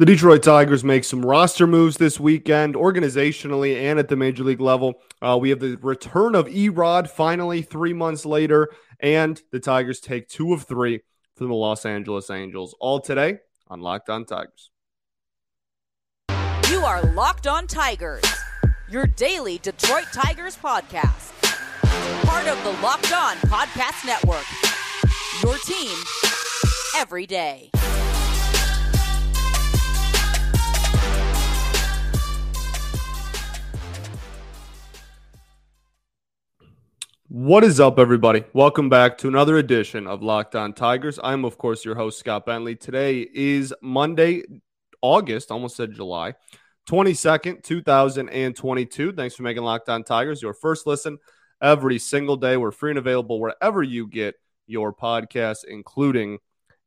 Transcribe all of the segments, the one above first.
The Detroit Tigers make some roster moves this weekend, organizationally and at the Major League level. We have the return of E-Rod finally 3 months later, and the Tigers take 2 of 3 from the Los Angeles Angels. All today on Locked on Tigers. You are Locked on Tigers, your daily Detroit Tigers podcast. Part of the Locked on Podcast Network, your team every day. What is up, everybody? Welcome back to another edition of Locked on Tigers. I'm, of course, your host, Scott Bentley. Today is Monday, August, almost said July, 22nd, 2022. Thanks for making Locked on Tigers your first listen every single day. We're free and available wherever you get your podcasts, including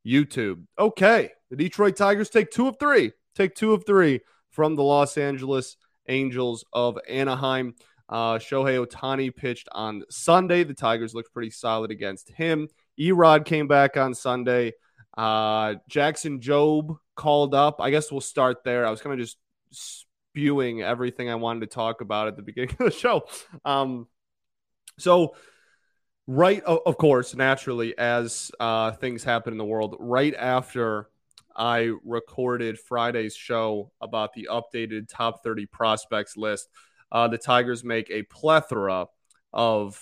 YouTube. Okay, the Detroit Tigers take 2 of 3. Take 2 of 3 from the Los Angeles Angels of Anaheim. Shohei Ohtani pitched on Sunday. The Tigers looked pretty solid against him. E-Rod came back on Sunday. Jackson Jobe called up. I guess we'll start there. I was kind of just spewing everything I wanted to talk about at the beginning of the show. Of course, naturally, as things happen in the world, right after I recorded Friday's show about the updated top 30 prospects list, the Tigers make a plethora of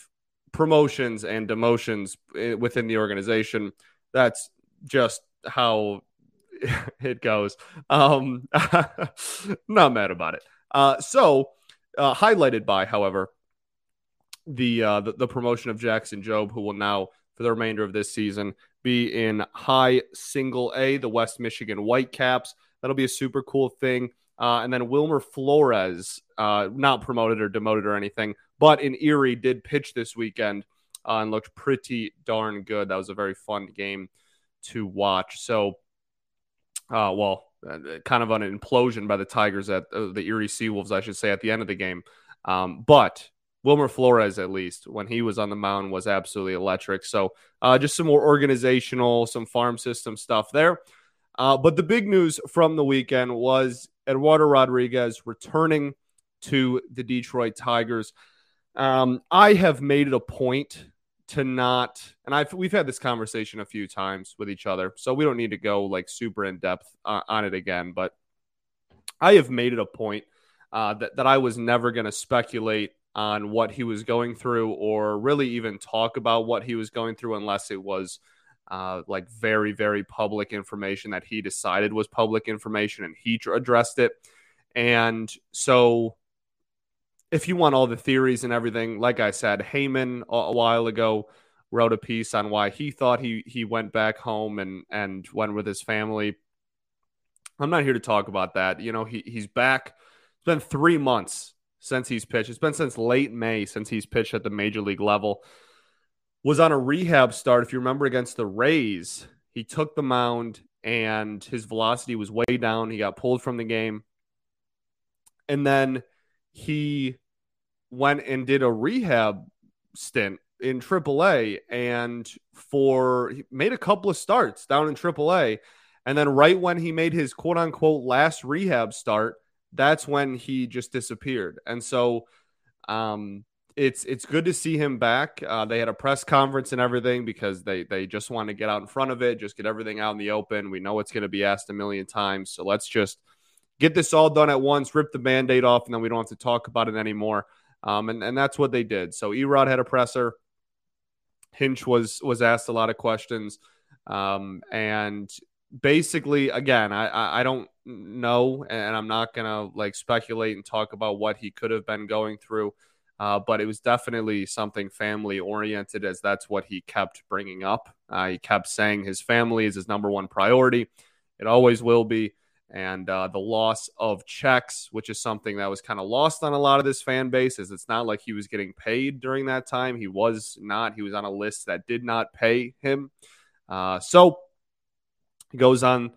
promotions and demotions within the organization. That's just how it goes. Not mad about it. Highlighted by, however, the promotion of Jackson Jobe, who will now, for the remainder of this season, be in high single A, the West Michigan Whitecaps. That'll be a super cool thing. And then Wilmer Flores, not promoted or demoted or anything, but in Erie did pitch this weekend and looked pretty darn good. That was a very fun game to watch. So, kind of an implosion by the Tigers at the Erie Seawolves, I should say, at the end of the game. But Wilmer Flores, at least, when he was on the mound, was absolutely electric. So just some more organizational, some farm system stuff there. But the big news from the weekend was Eduardo Rodriguez returning to the Detroit Tigers. I have made it a point to not, and we've had this conversation a few times with each other, so we don't need to go like super in depth on it again, but I have made it a point that I was never going to speculate on what he was going through or really even talk about what he was going through unless it was like very, very public information that he decided was public information and he addressed it. And so if you want all the theories and everything, like I said, Heyman a while ago wrote a piece on why he thought he went back home and went with his family. I'm not here to talk about that. You know, he's back. It's been 3 months since he's pitched. It's been since late May since he's pitched at the Major League level. Was on a rehab start, if you remember, against the Rays. He took the mound, and his velocity was way down. He got pulled from the game. And then he went and did a rehab stint in AAA and he made a couple of starts down in AAA. And then right when he made his quote-unquote last rehab start, that's when he just disappeared. And so It's good to see him back. They had a press conference and everything because they just want to get out in front of it, just get everything out in the open. We know it's going to be asked a million times, so let's just get this all done at once, rip the Band-Aid off, and then we don't have to talk about it anymore. And that's what they did. So E-Rod had a presser. Hinch was asked a lot of questions. And basically, again, I don't know, and I'm not going to like speculate and talk about what he could have been going through. But it was definitely something family-oriented, as that's what he kept bringing up. He kept saying his family is his number one priority. It always will be. And the loss of checks, which is something that was kind of lost on a lot of this fan base, is it's not like he was getting paid during that time. He was not. He was on a list that did not pay him. So he goes on,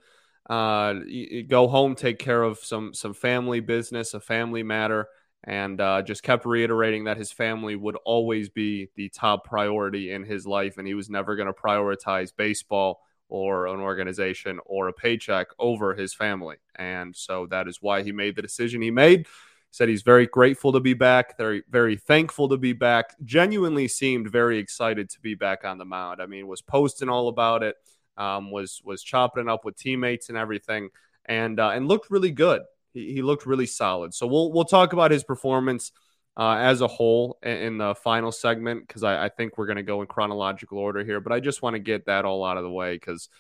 go home, take care of some family business, a family matter. And just kept reiterating that his family would always be the top priority in his life, and he was never going to prioritize baseball or an organization or a paycheck over his family. And so that is why he made the decision he made. He said he's very grateful to be back, very, very thankful to be back, genuinely seemed very excited to be back on the mound. I mean, was posting all about it, was chopping it up with teammates and everything, and looked really good. He looked really solid. So we'll talk about his performance as a whole in the final segment, because I think we're going to go in chronological order here, but I just want to get that all out of the way because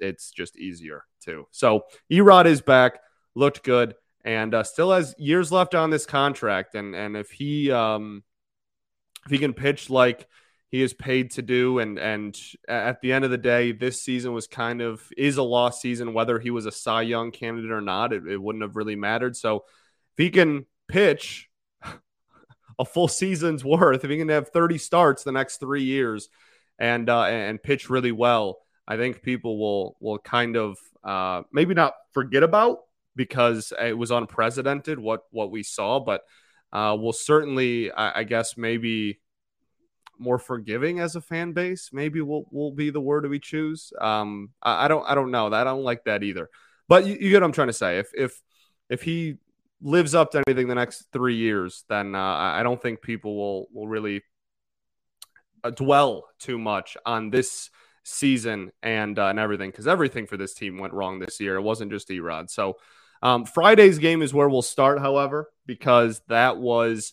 it's just easier too. So E-Rod is back, looked good, and still has years left on this contract. And if he can pitch like he is paid to do, and at the end of the day, this season is a lost season. Whether he was a Cy Young candidate or not, it wouldn't have really mattered. So if he can pitch a full season's worth, if he can have 30 starts the next 3 years and pitch really well, I think people will kind of maybe not forget about, because it was unprecedented what we saw, but we'll certainly, I guess, maybe more forgiving as a fan base. Maybe will be the word we choose. I don't know. I don't like that either. But you get what I'm trying to say. If he lives up to anything the next 3 years, then I don't think people will really dwell too much on this season and everything, because everything for this team went wrong this year. It wasn't just E-Rod. So Friday's game is where we'll start, however, because that was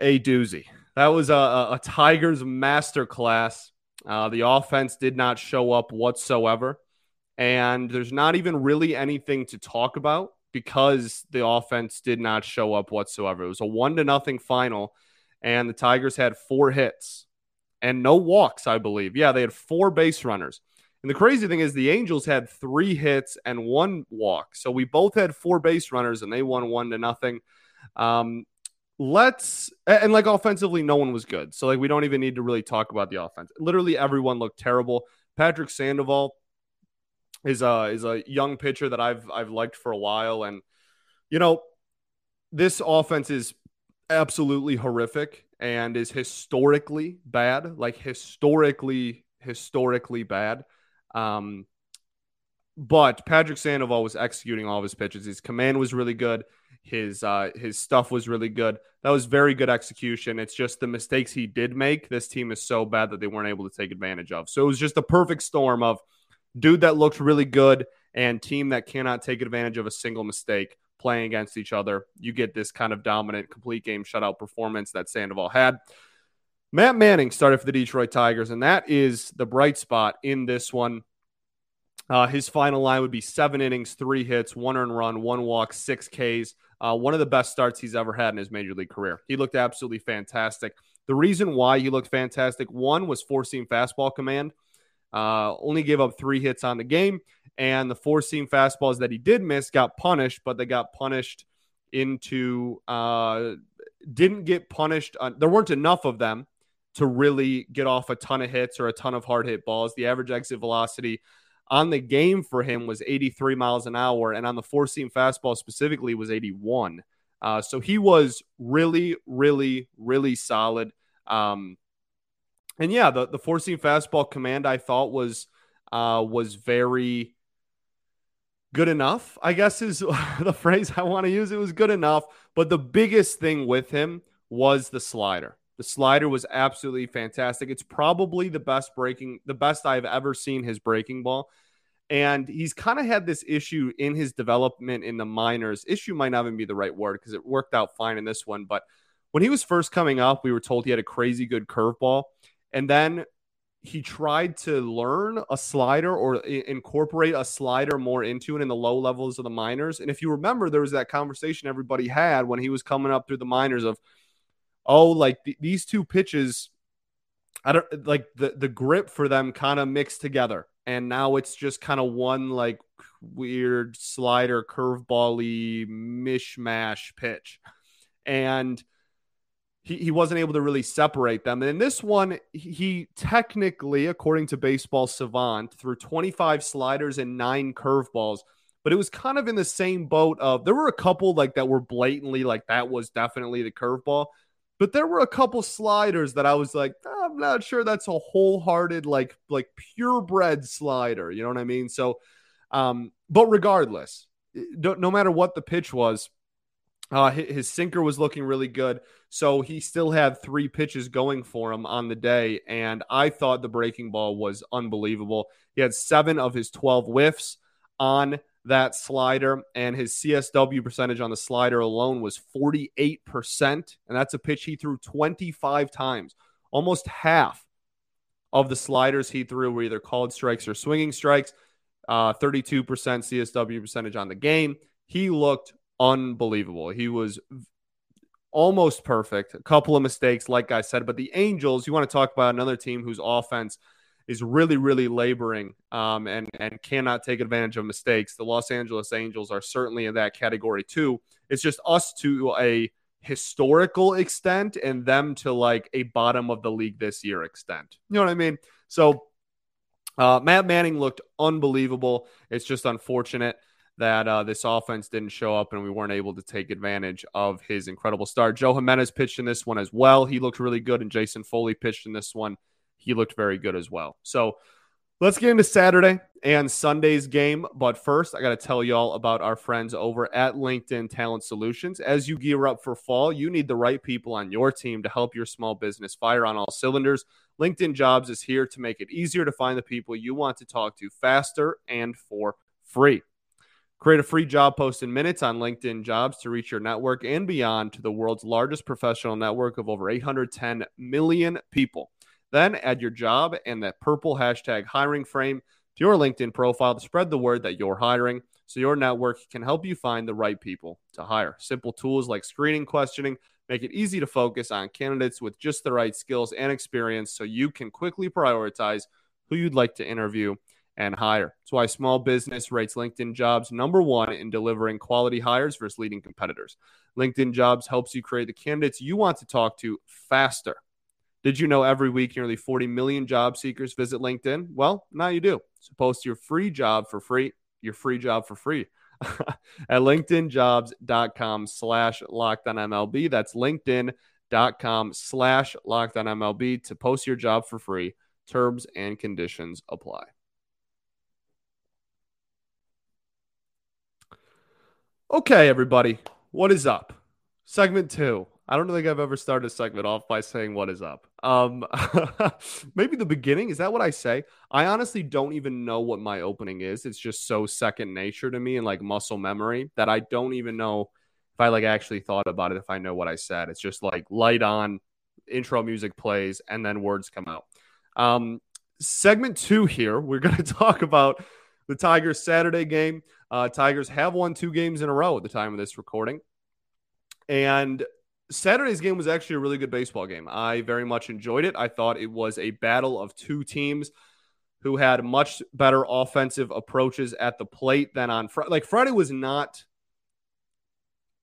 a doozy. That was a Tigers masterclass. The offense did not show up whatsoever, and there's not even really anything to talk about, because the offense did not show up whatsoever. It was a 1-0 final, and the Tigers had 4 hits and no walks, I believe. Yeah, they had 4 base runners. And the crazy thing is the Angels had 3 hits and 1 walk. So we both had 4 base runners, and they won 1-0. Offensively, no one was good. So we don't even need to really talk about the offense. Literally everyone looked terrible. Patrick Sandoval is a young pitcher that I've liked for a while. And, this offense is absolutely horrific and is historically bad, historically bad. But Patrick Sandoval was executing all of his pitches. His command was really good. His stuff was really good. That was very good execution. It's just the mistakes he did make, this team is so bad that they weren't able to take advantage of. So it was just a perfect storm of dude that looked really good and team that cannot take advantage of a single mistake playing against each other. You get this kind of dominant, complete game shutout performance that Sandoval had. Matt Manning started for the Detroit Tigers, and that is the bright spot in this one. His final line would be 7 innings, 3 hits, 1 earned run, 1 walk, 6 Ks. One of the best starts he's ever had in his major league career. He looked absolutely fantastic. The reason why he looked fantastic, one, was four-seam fastball command. Only gave up 3 hits on the game, and the four-seam fastballs that he did miss got punished, but they got punished didn't get punished. There weren't enough of them to really get off a ton of hits or a ton of hard hit balls. The average exit velocity on the game for him was 83 miles an hour, and on the four-seam fastball specifically was 81. So he was really, really, really solid. And yeah, the four-seam fastball command I thought was very good enough, I guess is the phrase I want to use. It was good enough, but the biggest thing with him was the slider. The slider was absolutely fantastic. It's probably the best I've ever seen his breaking ball. And he's kind of had this issue in his development in the minors. Issue might not even be the right word because it worked out fine in this one. But when he was first coming up, we were told he had a crazy good curveball. And then he tried to learn a slider or incorporate a slider more into it in the low levels of the minors. And if you remember, there was that conversation everybody had when he was coming up through the minors of, these two pitches, I don't like the grip for them kind of mixed together. And now it's just kind of one weird slider curveball-y mishmash pitch. And he wasn't able to really separate them. And in this one, he technically, according to Baseball Savant, threw 25 sliders and 9 curveballs. But it was kind of in the same boat of there were a couple that were blatantly that was definitely the curveball. But there were a couple sliders that I was like, I'm not sure that's a wholehearted, like purebred slider. You know what I mean? So, but regardless, no matter what the pitch was, his sinker was looking really good. So he still had three pitches going for him on the day. And I thought the breaking ball was unbelievable. He had 7 of his 12 whiffs on that slider, and his CSW percentage on the slider alone was 48%. And that's a pitch he threw 25 times. Almost half of the sliders he threw were either called strikes or swinging strikes. 32% CSW percentage on the game. He looked unbelievable. He was almost perfect. A couple of mistakes, like I said, but the Angels, you want to talk about another team whose offense is really, really laboring and cannot take advantage of mistakes. The Los Angeles Angels are certainly in that category too. It's just us to a historical extent and them to like a bottom of the league this year extent. You know what I mean? So Matt Manning looked unbelievable. It's just unfortunate that this offense didn't show up and we weren't able to take advantage of his incredible start. Joe Jimenez pitched in this one as well. He looked really good, and Jason Foley pitched in this one. He looked very good as well. So let's get into Saturday and Sunday's game. But first, I got to tell y'all about our friends over at LinkedIn Talent Solutions. As you gear up for fall, you need the right people on your team to help your small business fire on all cylinders. LinkedIn Jobs is here to make it easier to find the people you want to talk to faster and for free. Create a free job post in minutes on LinkedIn Jobs to reach your network and beyond to the world's largest professional network of over 810 million people. Then add your job and that purple hashtag hiring frame to your LinkedIn profile to spread the word that you're hiring so your network can help you find the right people to hire. Simple tools like screening questioning make it easy to focus on candidates with just the right skills and experience so you can quickly prioritize who you'd like to interview and hire. That's why small business rates LinkedIn Jobs #1 in delivering quality hires versus leading competitors. LinkedIn Jobs helps you create the candidates you want to talk to faster. Did you know every week nearly 40 million job seekers visit LinkedIn? Well, now you do. So post your free job for free at linkedinjobs.com/LockedOnMLB. That's linkedin.com/LockedOnMLB to post your job for free. Terms and conditions apply. Okay, everybody. What is up? Segment 2. I don't think I've ever started a segment off by saying what is up. Maybe the beginning. Is that what I say? I honestly don't even know what my opening is. It's just so second nature to me and like muscle memory that I don't even know if I like actually thought about it, if I know what I said. It's just like light on, intro music plays, and then words come out. Segment 2 here, we're going to talk about the Tigers Saturday game. Tigers have won 2 games in a row at the time of this recording. And Saturday's game was actually a really good baseball game. I very much enjoyed it. I thought it was a battle of 2 teams who had much better offensive approaches at the plate than on Friday. Like Friday was not,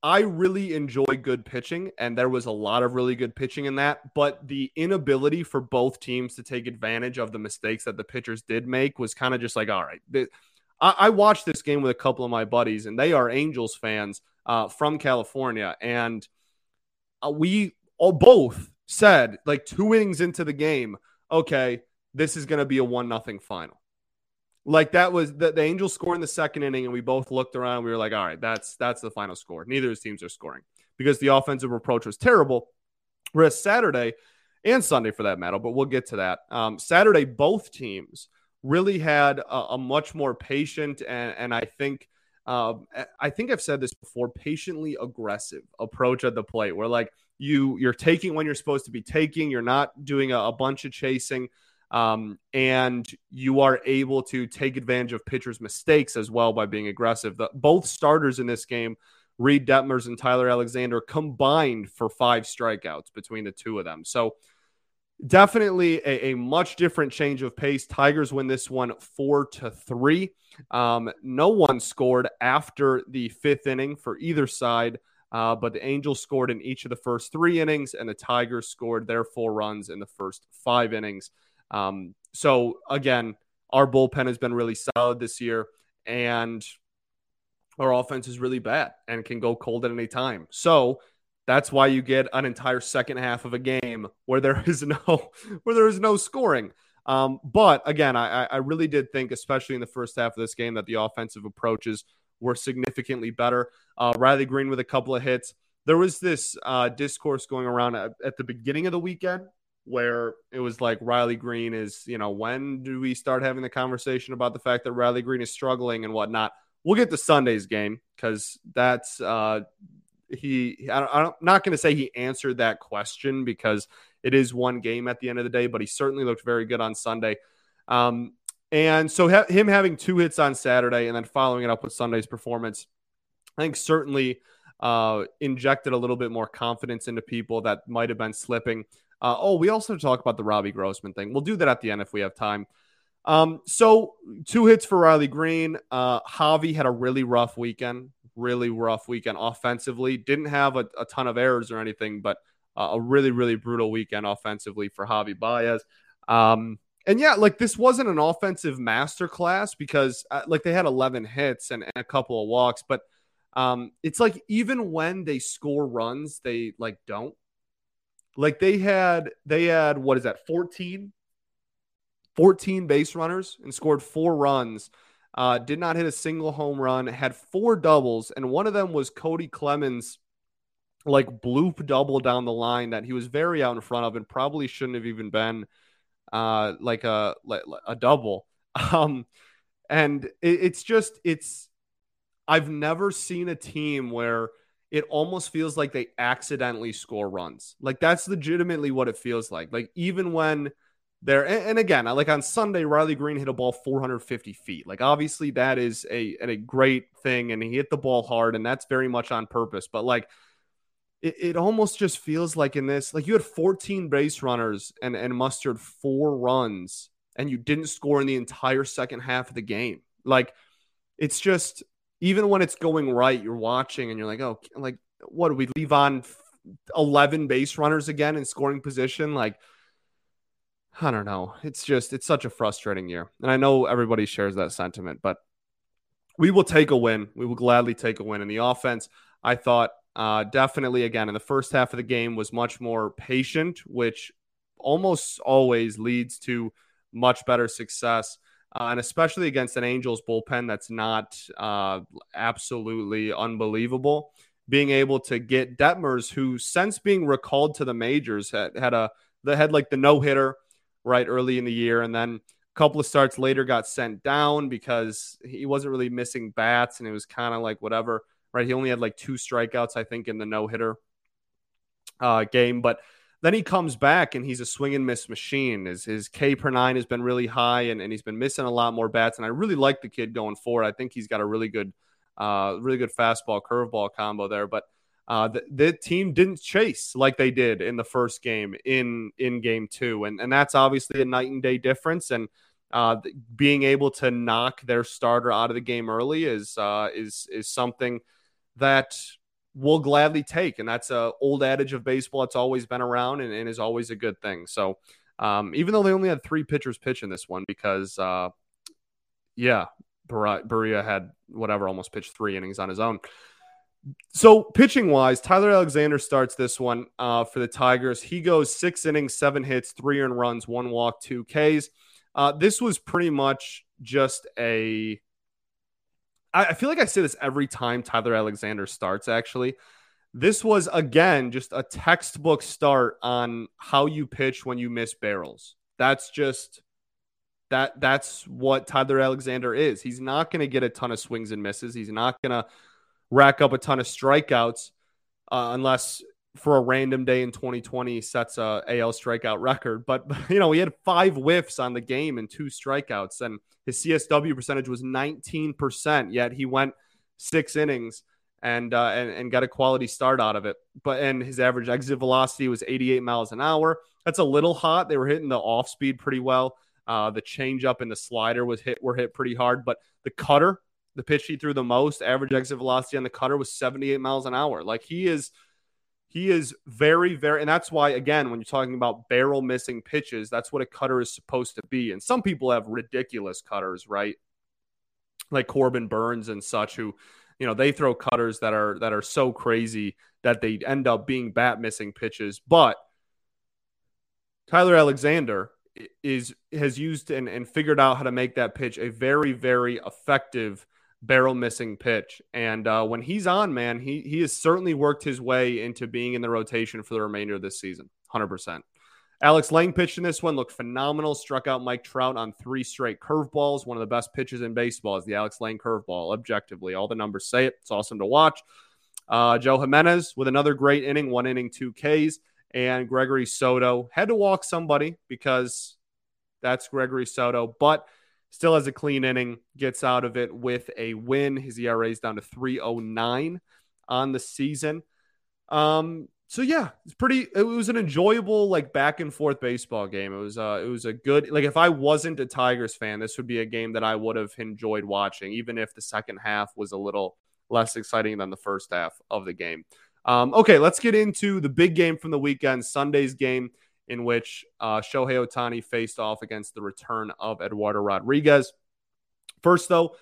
I really enjoy good pitching, and there was a lot of really good pitching in that, but the inability for both teams to take advantage of the mistakes that the pitchers did make was kind of just like, all right. I watched this game with a couple of my buddies, and they are Angels fans from California, and we all both said, like 2 innings into the game, okay, this is going to be a 1-0 final. Like that was the Angels score in the 2nd inning, and we both looked around. And we were like, all right, that's the final score. Neither of these teams are scoring because the offensive approach was terrible. Whereas Saturday and Sunday, for that matter, but we'll get to that. Saturday, both teams really had a much more patient and I think. I think I've said this before, patiently aggressive approach at the plate where like you're taking when you're supposed to be taking, you're not doing a bunch of chasing, and you are able to take advantage of pitchers' mistakes as well by being aggressive. Both starters in this game, Reid Detmers and Tyler Alexander, combined for 5 strikeouts between the 2 of them. So definitely a much different change of pace. Tigers win this one 4-3. No one scored after the 5th inning for either side, but the Angels scored in each of the first 3 innings, and the Tigers scored their 4 runs in the first 5 innings. So, again, our bullpen has been really solid this year, and our offense is really bad and can go cold at any time. So That's why you get an entire second half of a game where there is no scoring. But again, I really did think, especially in the first half of this game, that the offensive approaches were significantly better. Riley Green with a couple of hits. There was this discourse going around at the beginning of the weekend where it was like Riley Green is, when do we start having the conversation about the fact that Riley Green is struggling and whatnot? We'll get to Sunday's game because that's I'm not going to say he answered that question because it is one game at the end of the day, but he certainly looked very good on Sunday. And so him having two hits on Saturday and then following it up with Sunday's performance, I think certainly injected a little bit more confidence into people that might have been slipping. We also talk about the Robbie Grossman thing. We'll do that at the end if we have time. So two hits for Riley Green. Javi had a really rough weekend offensively. Didn't have a ton of errors or anything, but a really, really brutal weekend offensively for Javi Baez. This wasn't an offensive masterclass because they had 11 hits and a couple of walks, but it's like even when they score runs, they don't. They had what is that, 14 base runners and scored 4 runs. Did not hit a single home run, had 4 doubles, and one of them was Cody Clemens, bloop double down the line that he was very out in front of and probably shouldn't have even been a double. And it's I've never seen a team where it almost feels like they accidentally score runs. That's legitimately what it feels like. Even when they're, and again, on Sunday, Riley Green hit a ball 450 feet. Obviously that is a great thing, and he hit the ball hard, and that's very much on purpose. But it almost just feels like in this, you had 14 base runners and mustered 4 runs, and you didn't score in the entire second half of the game. It's just, even when it's going right, you're watching and you're what do we leave on 11 base runners again in scoring position? I don't know. It's such a frustrating year. And I know everybody shares that sentiment, but we will take a win. We will gladly take a win. And the offense, I thought, definitely, again, in the first half of the game was much more patient, which almost always leads to much better success, and especially against an Angels bullpen that's not absolutely unbelievable. Being able to get Detmers, who since being recalled to the majors had the no-hitter right early in the year, and then a couple of starts later got sent down because he wasn't really missing bats, and it was kind of whatever. Right, he only had 2 strikeouts, I think, in the no-hitter game. But then he comes back, and he's a swing-and-miss machine. His K per 9 has been really high, and he's been missing a lot more bats. And I really like the kid going forward. I think he's got a really good fastball-curveball combo there. But the team didn't chase like they did in the first game in Game 2. And that's obviously a night-and-day difference. And being able to knock their starter out of the game early is something that we'll gladly take. And that's an old adage of baseball. It's always been around and is always a good thing. So even though they only had 3 pitchers pitch in this one because, Berea had almost pitched 3 innings on his own. So pitching-wise, Tyler Alexander starts this one for the Tigers. He goes 6 innings, 7 hits, 3 earned runs, 1 walk, 2 Ks. This was pretty much just I feel like I say this every time Tyler Alexander starts, actually. This was, again, just a textbook start on how you pitch when you miss barrels. That's what Tyler Alexander is. He's not going to get a ton of swings and misses. He's not going to rack up a ton of strikeouts unless for a random day in 2020 he sets a AL strikeout record. But, he had 5 whiffs on the game and 2 strikeouts, and his CSW percentage was 19%, yet he went 6 innings and got a quality start out of it. And his average exit velocity was 88 miles an hour. That's a little hot. They were hitting the off speed pretty well. The changeup and the slider were hit pretty hard, but the cutter, the pitch he threw the most, average exit velocity on the cutter was 78 miles an hour. He is very, very, and that's why, again, when you're talking about barrel missing pitches, that's what a cutter is supposed to be. And some people have ridiculous cutters, right? Like Corbin Burnes and such, who, they throw cutters that are so crazy that they end up being bat-missing pitches. But Tyler Alexander has used and figured out how to make that pitch a very, very effective barrel-missing pitch. And when he's on, man, he has certainly worked his way into being in the rotation for the remainder of this season, 100%. Alex Lange pitched in this one, looked phenomenal, struck out Mike Trout on 3 straight curveballs. One of the best pitches in baseball is the Alex Lange curveball, objectively. All the numbers say it. It's awesome to watch. Joe Jimenez with another great inning, 1 inning, 2 Ks. And Gregory Soto had to walk somebody because that's Gregory Soto, but still has a clean inning, gets out of it with a win. His ERA is down to 3.09 on the season. So yeah, it was an enjoyable, like, back and forth baseball game. It was a good, like, if I wasn't a Tigers fan, this would be a game that I would have enjoyed watching, even if the second half was a little less exciting than the first half of the game. Okay, let's get into the big game from the weekend, Sunday's game in which Shohei Ohtani faced off against the return of Eduardo Rodriguez. First though,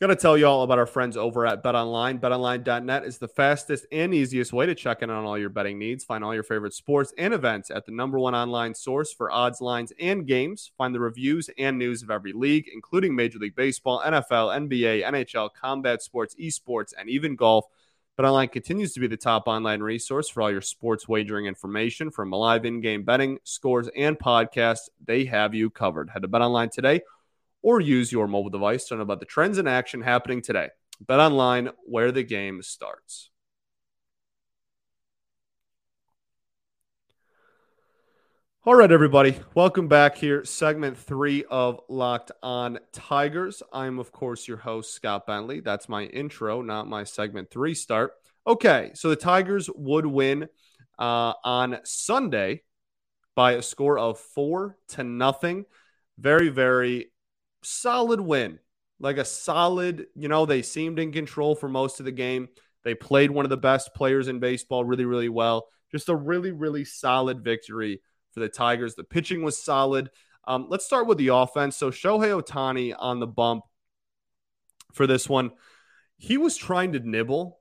got to tell you all about our friends over at BetOnline. BetOnline.net is the fastest and easiest way to check in on all your betting needs. Find all your favorite sports and events at the #1 online source for odds, lines, and games. Find the reviews and news of every league, including Major League Baseball, NFL, NBA, NHL, combat sports, esports, and even golf. BetOnline continues to be the top online resource for all your sports wagering information, from live in-game betting, scores, and podcasts. They have you covered. Head to BetOnline today, or use your mobile device to know about the trends in action happening today. BetOnline, where the game starts. All right, everybody. Welcome back here. Segment 3 of Locked on Tigers. I'm, of course, your host, Scott Bentley. That's my intro, not my segment 3 start. Okay, so the Tigers would win on Sunday by a score of 4-0. Very, very solid win, like a solid, they seemed in control for most of the game. They played one of the best players in baseball really, really well. Just a really, really solid victory for the Tigers. The pitching was solid. Let's start with the offense. So Shohei Ohtani on the bump for this one. He was trying to nibble,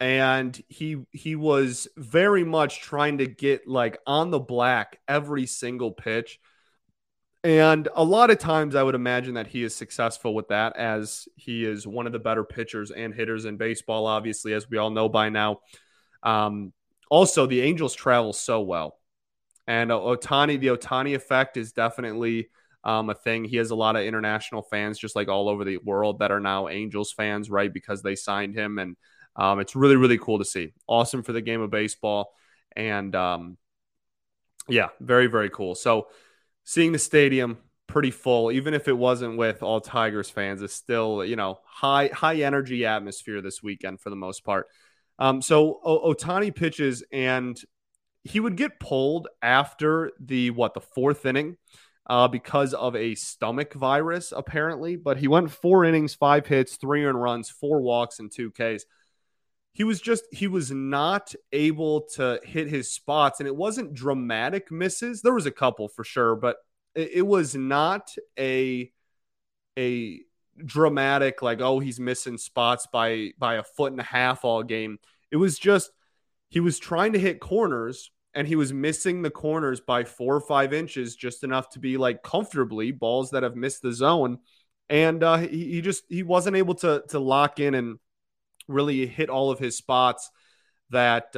and he was very much trying to get, like, on the black every single pitch. And a lot of times I would imagine that he is successful with that, as he is one of the better pitchers and hitters in baseball, obviously, as we all know by now. Also, the Angels travel so well. And the Ohtani effect is definitely a thing. He has a lot of international fans, just like all over the world, that are now Angels fans, right, because they signed him. And it's really, really cool to see. Awesome for the game of baseball. And, yeah, very, very cool. So, seeing the stadium pretty full, even if it wasn't with all Tigers fans, is still, high energy atmosphere this weekend for the most part. So Ohtani pitches, and he would get pulled after the 4th inning because of a stomach virus, apparently. But he went 4 innings, 5 hits, 3 earned runs, 4 walks, and 2 Ks. He was not able to hit his spots, and it wasn't dramatic misses. There was a couple for sure, but it was not a dramatic, like, oh, he's missing spots by a foot and a half all game. It was just, he was trying to hit corners, and he was missing the corners by 4 or 5 inches, just enough to be, like, comfortably balls that have missed the zone. And he wasn't able to lock in and really hit all of his spots that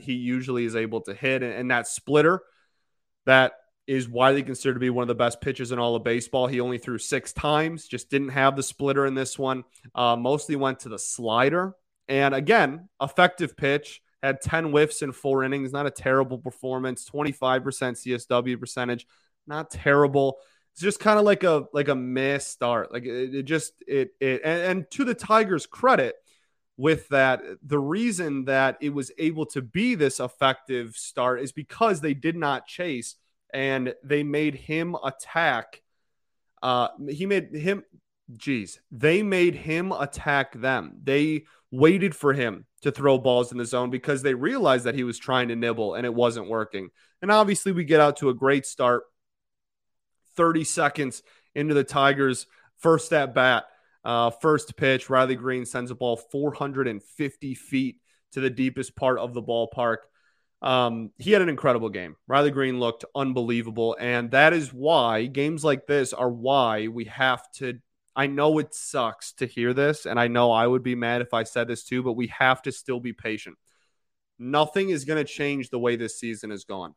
he usually is able to hit. And that splitter, that is widely considered to be one of the best pitches in all of baseball. He only threw 6 times, just didn't have the splitter in this one. Mostly went to the slider. And again, effective pitch, had 10 whiffs in 4 innings. Not a terrible performance. 25% CSW percentage. Not terrible. It's just kind of like a missed start. Like it, and to the Tigers' credit, with that, the reason that it was able to be this effective start is because they did not chase, and they made him attack. They made him attack them. They waited for him to throw balls in the zone because they realized that he was trying to nibble and it wasn't working. And obviously we get out to a great start. 30 seconds into the Tigers' first at bat. First pitch, Riley Green sends a ball 450 feet to the deepest part of the ballpark. He had an incredible game. Riley Green looked unbelievable. And that is why games like this are why we have to, I know it sucks to hear this, and I know I would be mad if I said this too, but we have to still be patient. Nothing is going to change the way this season has gone.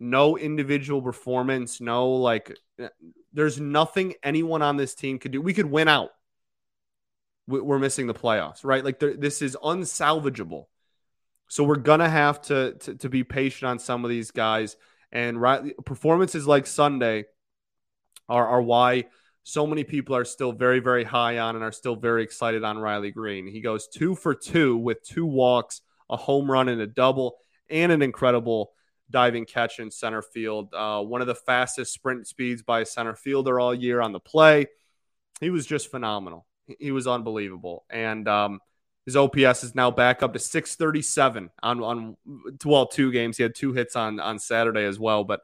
No individual performance, there's nothing anyone on this team could do. We could win out. We're missing the playoffs, right? This is unsalvageable. So we're going to have to be patient on some of these guys. And performances like Sunday are why so many people are still very, very high on and are still very excited on Riley Green. He goes 2 for 2 with 2 walks, a home run and a double, and an incredible diving catch in center field. One of the fastest sprint speeds by a center fielder all year on the play. He was just phenomenal. He was unbelievable. And, his OPS is now back up to 637 on 2 games. He had 2 hits on Saturday as well. But,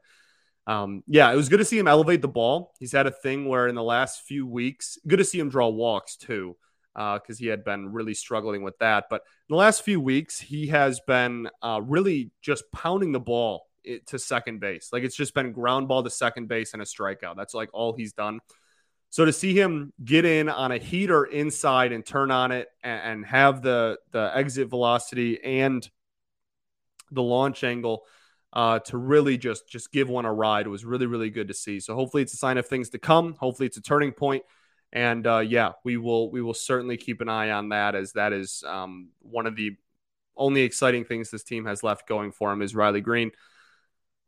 it was good to see him elevate the ball. He's had a thing where in the last few weeks, good to see him draw walks too, because he had been really struggling with that. But in the last few weeks, he has been really just pounding the ball to second base. It's just been ground ball to second base and a strikeout. That's all he's done. So to see him get in on a heater inside and turn on it and have the exit velocity and the launch angle to really just give one a ride was really, really good to see. So hopefully it's a sign of things to come. Hopefully it's a turning point. And we will certainly keep an eye on that, as that is one of the only exciting things this team has left going for him is Riley Green.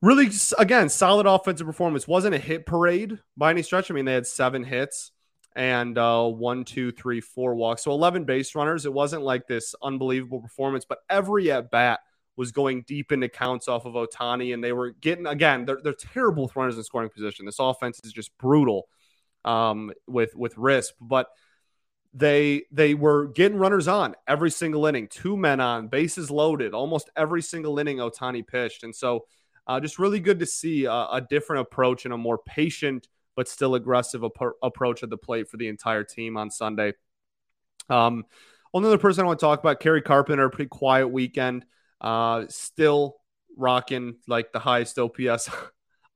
Really, again, solid offensive performance. Wasn't a hit parade by any stretch. I mean, they had 7 hits and 1, 2, 3, 4 walks. So 11 base runners. It wasn't this unbelievable performance, but every at-bat was going deep into counts off of Ohtani, and they were getting, again, they're terrible with runners in scoring position. This offense is just brutal with risk, but they were getting runners on every single inning. 2 men on, bases loaded, almost every single inning Ohtani pitched. And so, just really good to see a different approach and a more patient but still aggressive approach at the plate for the entire team on Sunday. Another person I want to talk about, Kerry Carpenter, pretty quiet weekend. Still rocking the highest OPS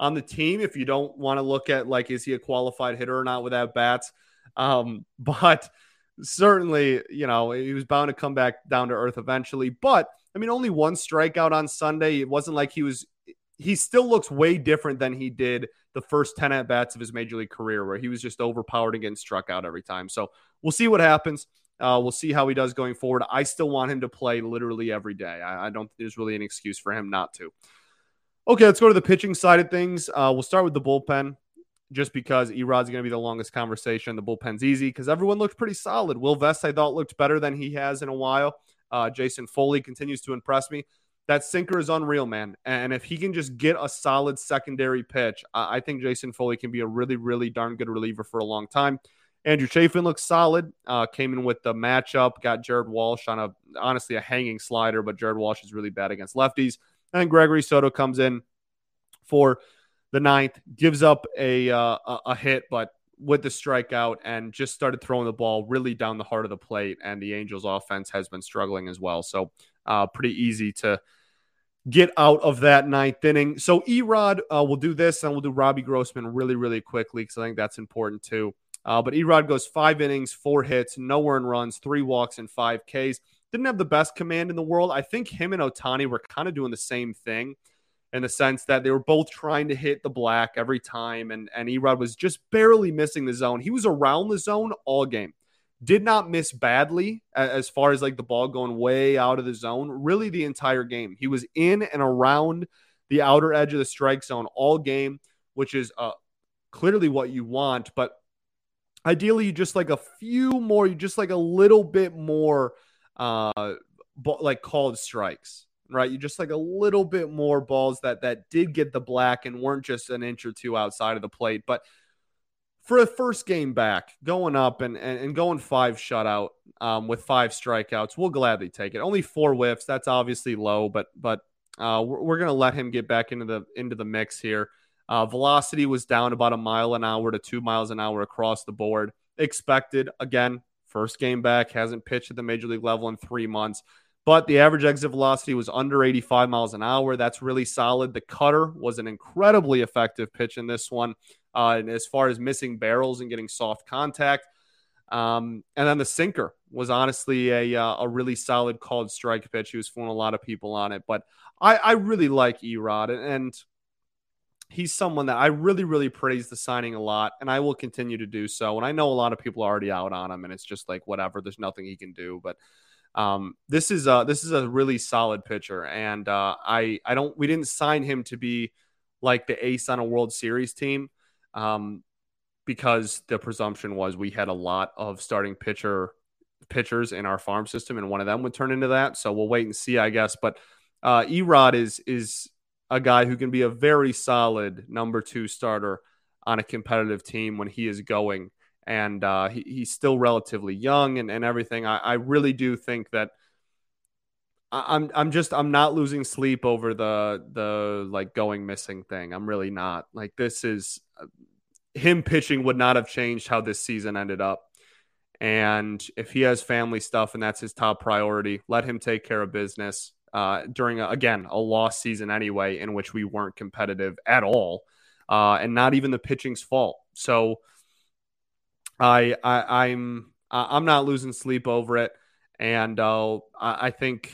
on the team. If you don't want to look at is he a qualified hitter or not with at-bats. But certainly, he was bound to come back down to earth eventually. But, I mean, only 1 strikeout on Sunday. It wasn't like he was... He still looks way different than he did the first 10 at-bats of his major league career, where he was just overpowered and getting struck out every time. So we'll see what happens. We'll see how he does going forward. I still want him to play literally every day. I don't think there's really an excuse for him not to. Okay, let's go to the pitching side of things. We'll start with the bullpen, just because Erod's going to be the longest conversation. The bullpen's easy because everyone looked pretty solid. Will Vest, I thought, looked better than he has in a while. Jason Foley continues to impress me. That sinker is unreal, man. And if he can just get a solid secondary pitch, I think Jason Foley can be a really, really darn good reliever for a long time. Andrew Chafin looks solid. Came in with the matchup, got Jared Walsh on honestly a hanging slider, but Jared Walsh is really bad against lefties. And then Gregory Soto comes in for the 9th, gives up a hit, but with the strikeout, and just started throwing the ball really down the heart of the plate. And the Angels offense has been struggling as well. So pretty easy to get out of that 9th inning. So Erod, we'll do this, and we'll do Robbie Grossman really, really quickly, because I think that's important too. But Erod goes 5 innings, 4 hits, no earned runs, 3 walks, and 5 Ks. Didn't have the best command in the world. I think him and Ohtani were kind of doing the same thing, in the sense that they were both trying to hit the black every time, and Erod was just barely missing the zone. He was around the zone all game. Did not miss badly as far as the ball going way out of the zone, really the entire game. He was in and around the outer edge of the strike zone all game, which is clearly what you want. But ideally, you just a few more, you just a little bit more called strikes, right? You just a little bit more balls that did get the black and weren't just an inch or two outside of the plate. But for a first game back, going up and going 5 shutout with 5 strikeouts, we'll gladly take it. Only 4 whiffs. That's obviously low, but we're going to let him get back into the mix here. Velocity was down about 1 mile an hour to 2 miles an hour across the board. Expected. Again, first game back, hasn't pitched at the major league level in 3 months. But the average exit velocity was under 85 miles an hour. That's really solid. The cutter was an incredibly effective pitch in this one. And as far as missing barrels and getting soft contact. And then the sinker was honestly a really solid called strike pitch. He was fooling a lot of people on it. But I really like Erod, and he's someone that I really, really praise the signing a lot, and I will continue to do so. And I know a lot of people are already out on him, and it's just like, whatever, there's nothing he can do. But this is a really solid pitcher, and we didn't sign him to be like the ace on a World Series team. Because the presumption was we had a lot of starting pitchers in our farm system, and one of them would turn into that. So we'll wait and see, I guess. But Erod is a guy who can be a very solid number two starter on a competitive team when he is going. And he's still relatively young and everything. I really do think that I'm not losing sleep over the like going missing thing. I'm really not. Like, this is him pitching would not have changed how this season ended up. And if he has family stuff and that's his top priority, let him take care of business during, a lost season anyway, in which we weren't competitive at all, and not even the pitching's fault. So I'm not losing sleep over it. And I think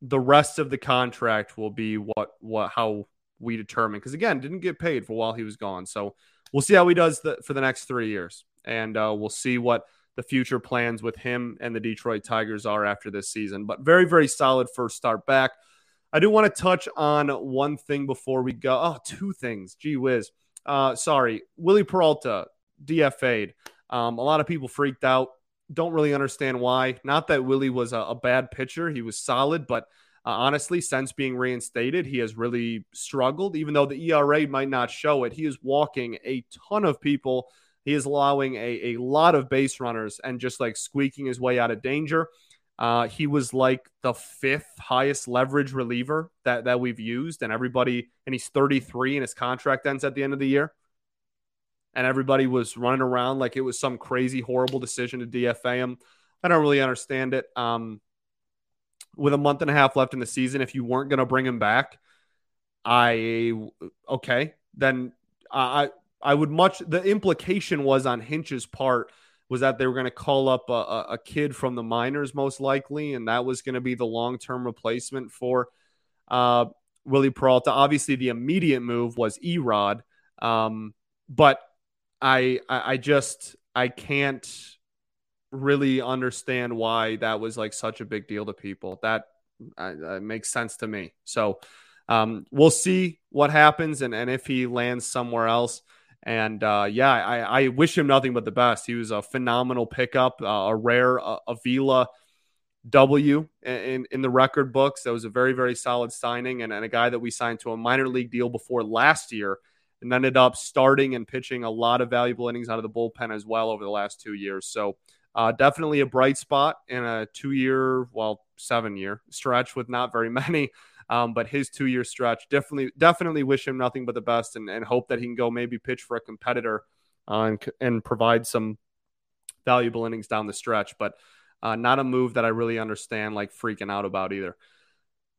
the rest of the contract will be how we determine, because again, didn't get paid for while he was gone. So we'll see how he does for the next 3 years, and we'll see what the future plans with him and the Detroit Tigers are after this season. But very, very solid first start back. I do want to touch on one thing before we go. Oh, two things. Gee whiz. Wily Peralta, DFA'd. A lot of people freaked out. Don't really understand why. Not that Willie was a bad pitcher. He was solid, but honestly, since being reinstated, he has really struggled. Even though the ERA might not show it, he is walking a ton of people. He is allowing a lot of base runners and just like squeaking his way out of danger. He was like the fifth highest leverage reliever that we've used, and he's 33, and his contract ends at the end of the year. And everybody was running around like it was some crazy, horrible decision to DFA him. I don't really understand it. With a month and a half left in the season, if you weren't going to bring him back, the implication was on Hinch's part was that they were going to call up a kid from the minors most likely, and that was going to be the long-term replacement for Willie Peralta. Obviously, the immediate move was Erod, but I can't really understand why that was like such a big deal to people. That makes sense to me. So we'll see what happens and if he lands somewhere else. And I wish him nothing but the best. He was a phenomenal pickup, a rare Avila W in the record books. That was a very, very solid signing, and a guy that we signed to a minor league deal before last year and ended up starting and pitching a lot of valuable innings out of the bullpen as well over the last 2 years. So definitely a bright spot in a 2 year, 7 year stretch with not very many, but his 2 year stretch, definitely wish him nothing but the best, and hope that he can go maybe pitch for a competitor and provide some valuable innings down the stretch, but not a move that I really understand like freaking out about either.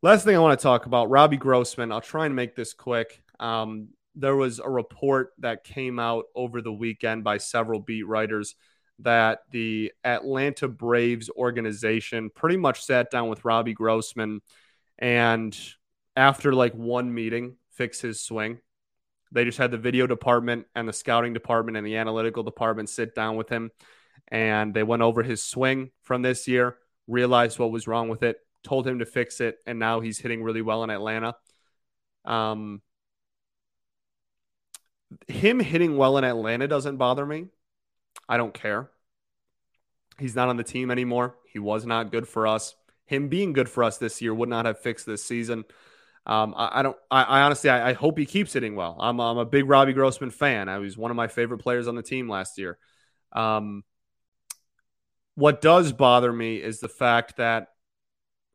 Last thing I want to talk about, Robbie Grossman. I'll try and make this quick. There was a report that came out over the weekend by several beat writers that the Atlanta Braves organization pretty much sat down with Robbie Grossman, and after like one meeting, fix his swing. They just had the video department and the scouting department and the analytical department sit down with him, and they went over his swing from this year, realized what was wrong with it, told him to fix it, and now he's hitting really well in Atlanta. Him hitting well in Atlanta doesn't bother me. I don't care. He's not on the team anymore. He was not good for us. Him being good for us this year would not have fixed this season. I hope he keeps hitting well. I'm a big Robbie Grossman fan. He was one of my favorite players on the team last year. What does bother me is the fact that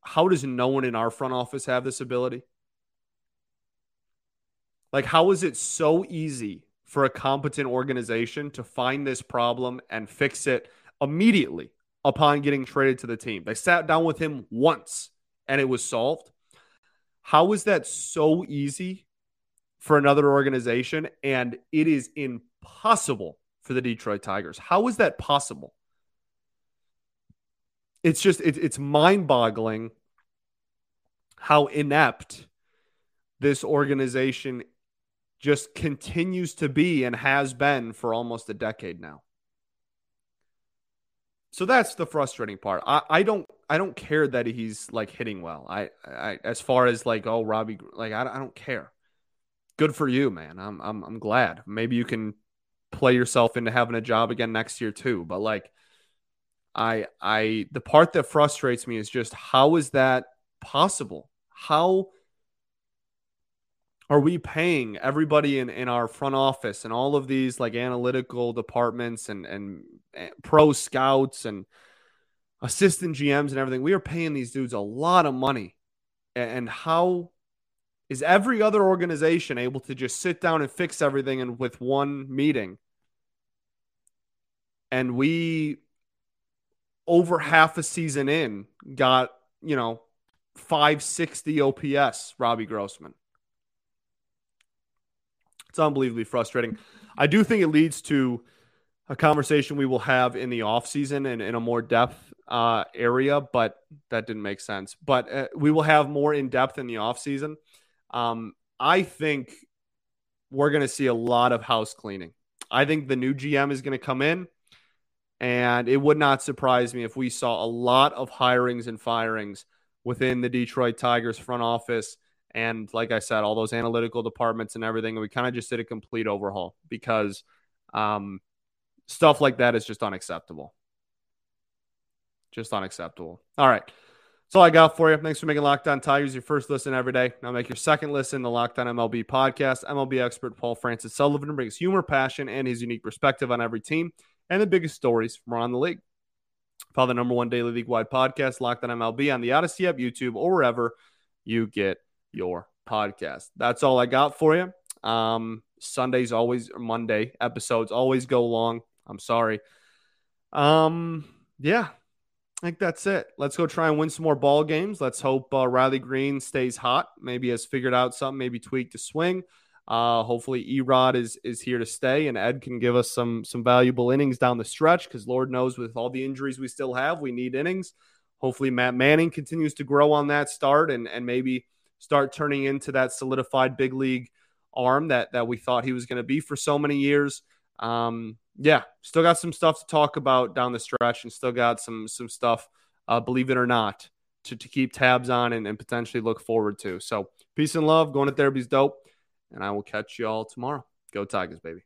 how does no one in our front office have this ability? Like, how is it so easy for a competent organization to find this problem and fix it immediately upon getting traded to the team. They sat down with him once and it was solved. How is that so easy for another organization? And it is impossible for the Detroit Tigers. How is that possible? It's just, it's mind-boggling how inept this organization just continues to be and has been for almost a decade now. So that's the frustrating part. I don't care that he's like hitting well. I as far as like, oh, Robbie, like I don't care. Good for you, man. I'm glad. Maybe you can play yourself into having a job again next year too. But like, I the part that frustrates me is just how is that possible? How are we paying everybody in our front office and all of these like analytical departments and pro scouts and assistant GMs and everything? We are paying these dudes a lot of money. And how is every other organization able to just sit down and fix everything and with one meeting? And we, over half a season in, got, you know, 560 OPS Robbie Grossman. It's unbelievably frustrating. I do think it leads to a conversation we will have in the offseason and in a more depth area, but that didn't make sense. But we will have more in depth in the offseason. I think we're going to see a lot of house cleaning. I think the new GM is going to come in, and it would not surprise me if we saw a lot of hirings and firings within the Detroit Tigers front office. And like I said, all those analytical departments and everything, we kind of just did a complete overhaul because stuff like that is just unacceptable. Just unacceptable. All right. That's all I got for you. Thanks for making Locked On Tigers your first listen every day. Now make your second listen, the Locked On MLB podcast. MLB expert Paul Francis Sullivan brings humor, passion, and his unique perspective on every team and the biggest stories from around the league. Follow the #1 daily league-wide podcast, Locked On MLB, on the Odyssey app, YouTube, or wherever you get your podcast. That's all I got for you. Sundays always, or Monday episodes always go long. I'm sorry. Yeah, I think that's it. Let's go try and win some more ball games. Let's hope Riley Green stays hot. Maybe has figured out something, maybe tweaked a swing. Hopefully E-Rod is here to stay and Ed can give us some valuable innings down the stretch. Cause Lord knows with all the injuries we still have, we need innings. Hopefully Matt Manning continues to grow on that start and maybe start turning into that solidified big league arm that we thought he was going to be for so many years. Yeah, still got some stuff to talk about down the stretch and still got some stuff, believe it or not, to keep tabs on and potentially look forward to. So peace and love. Going to therapy's dope. And I will catch you all tomorrow. Go Tigers, baby.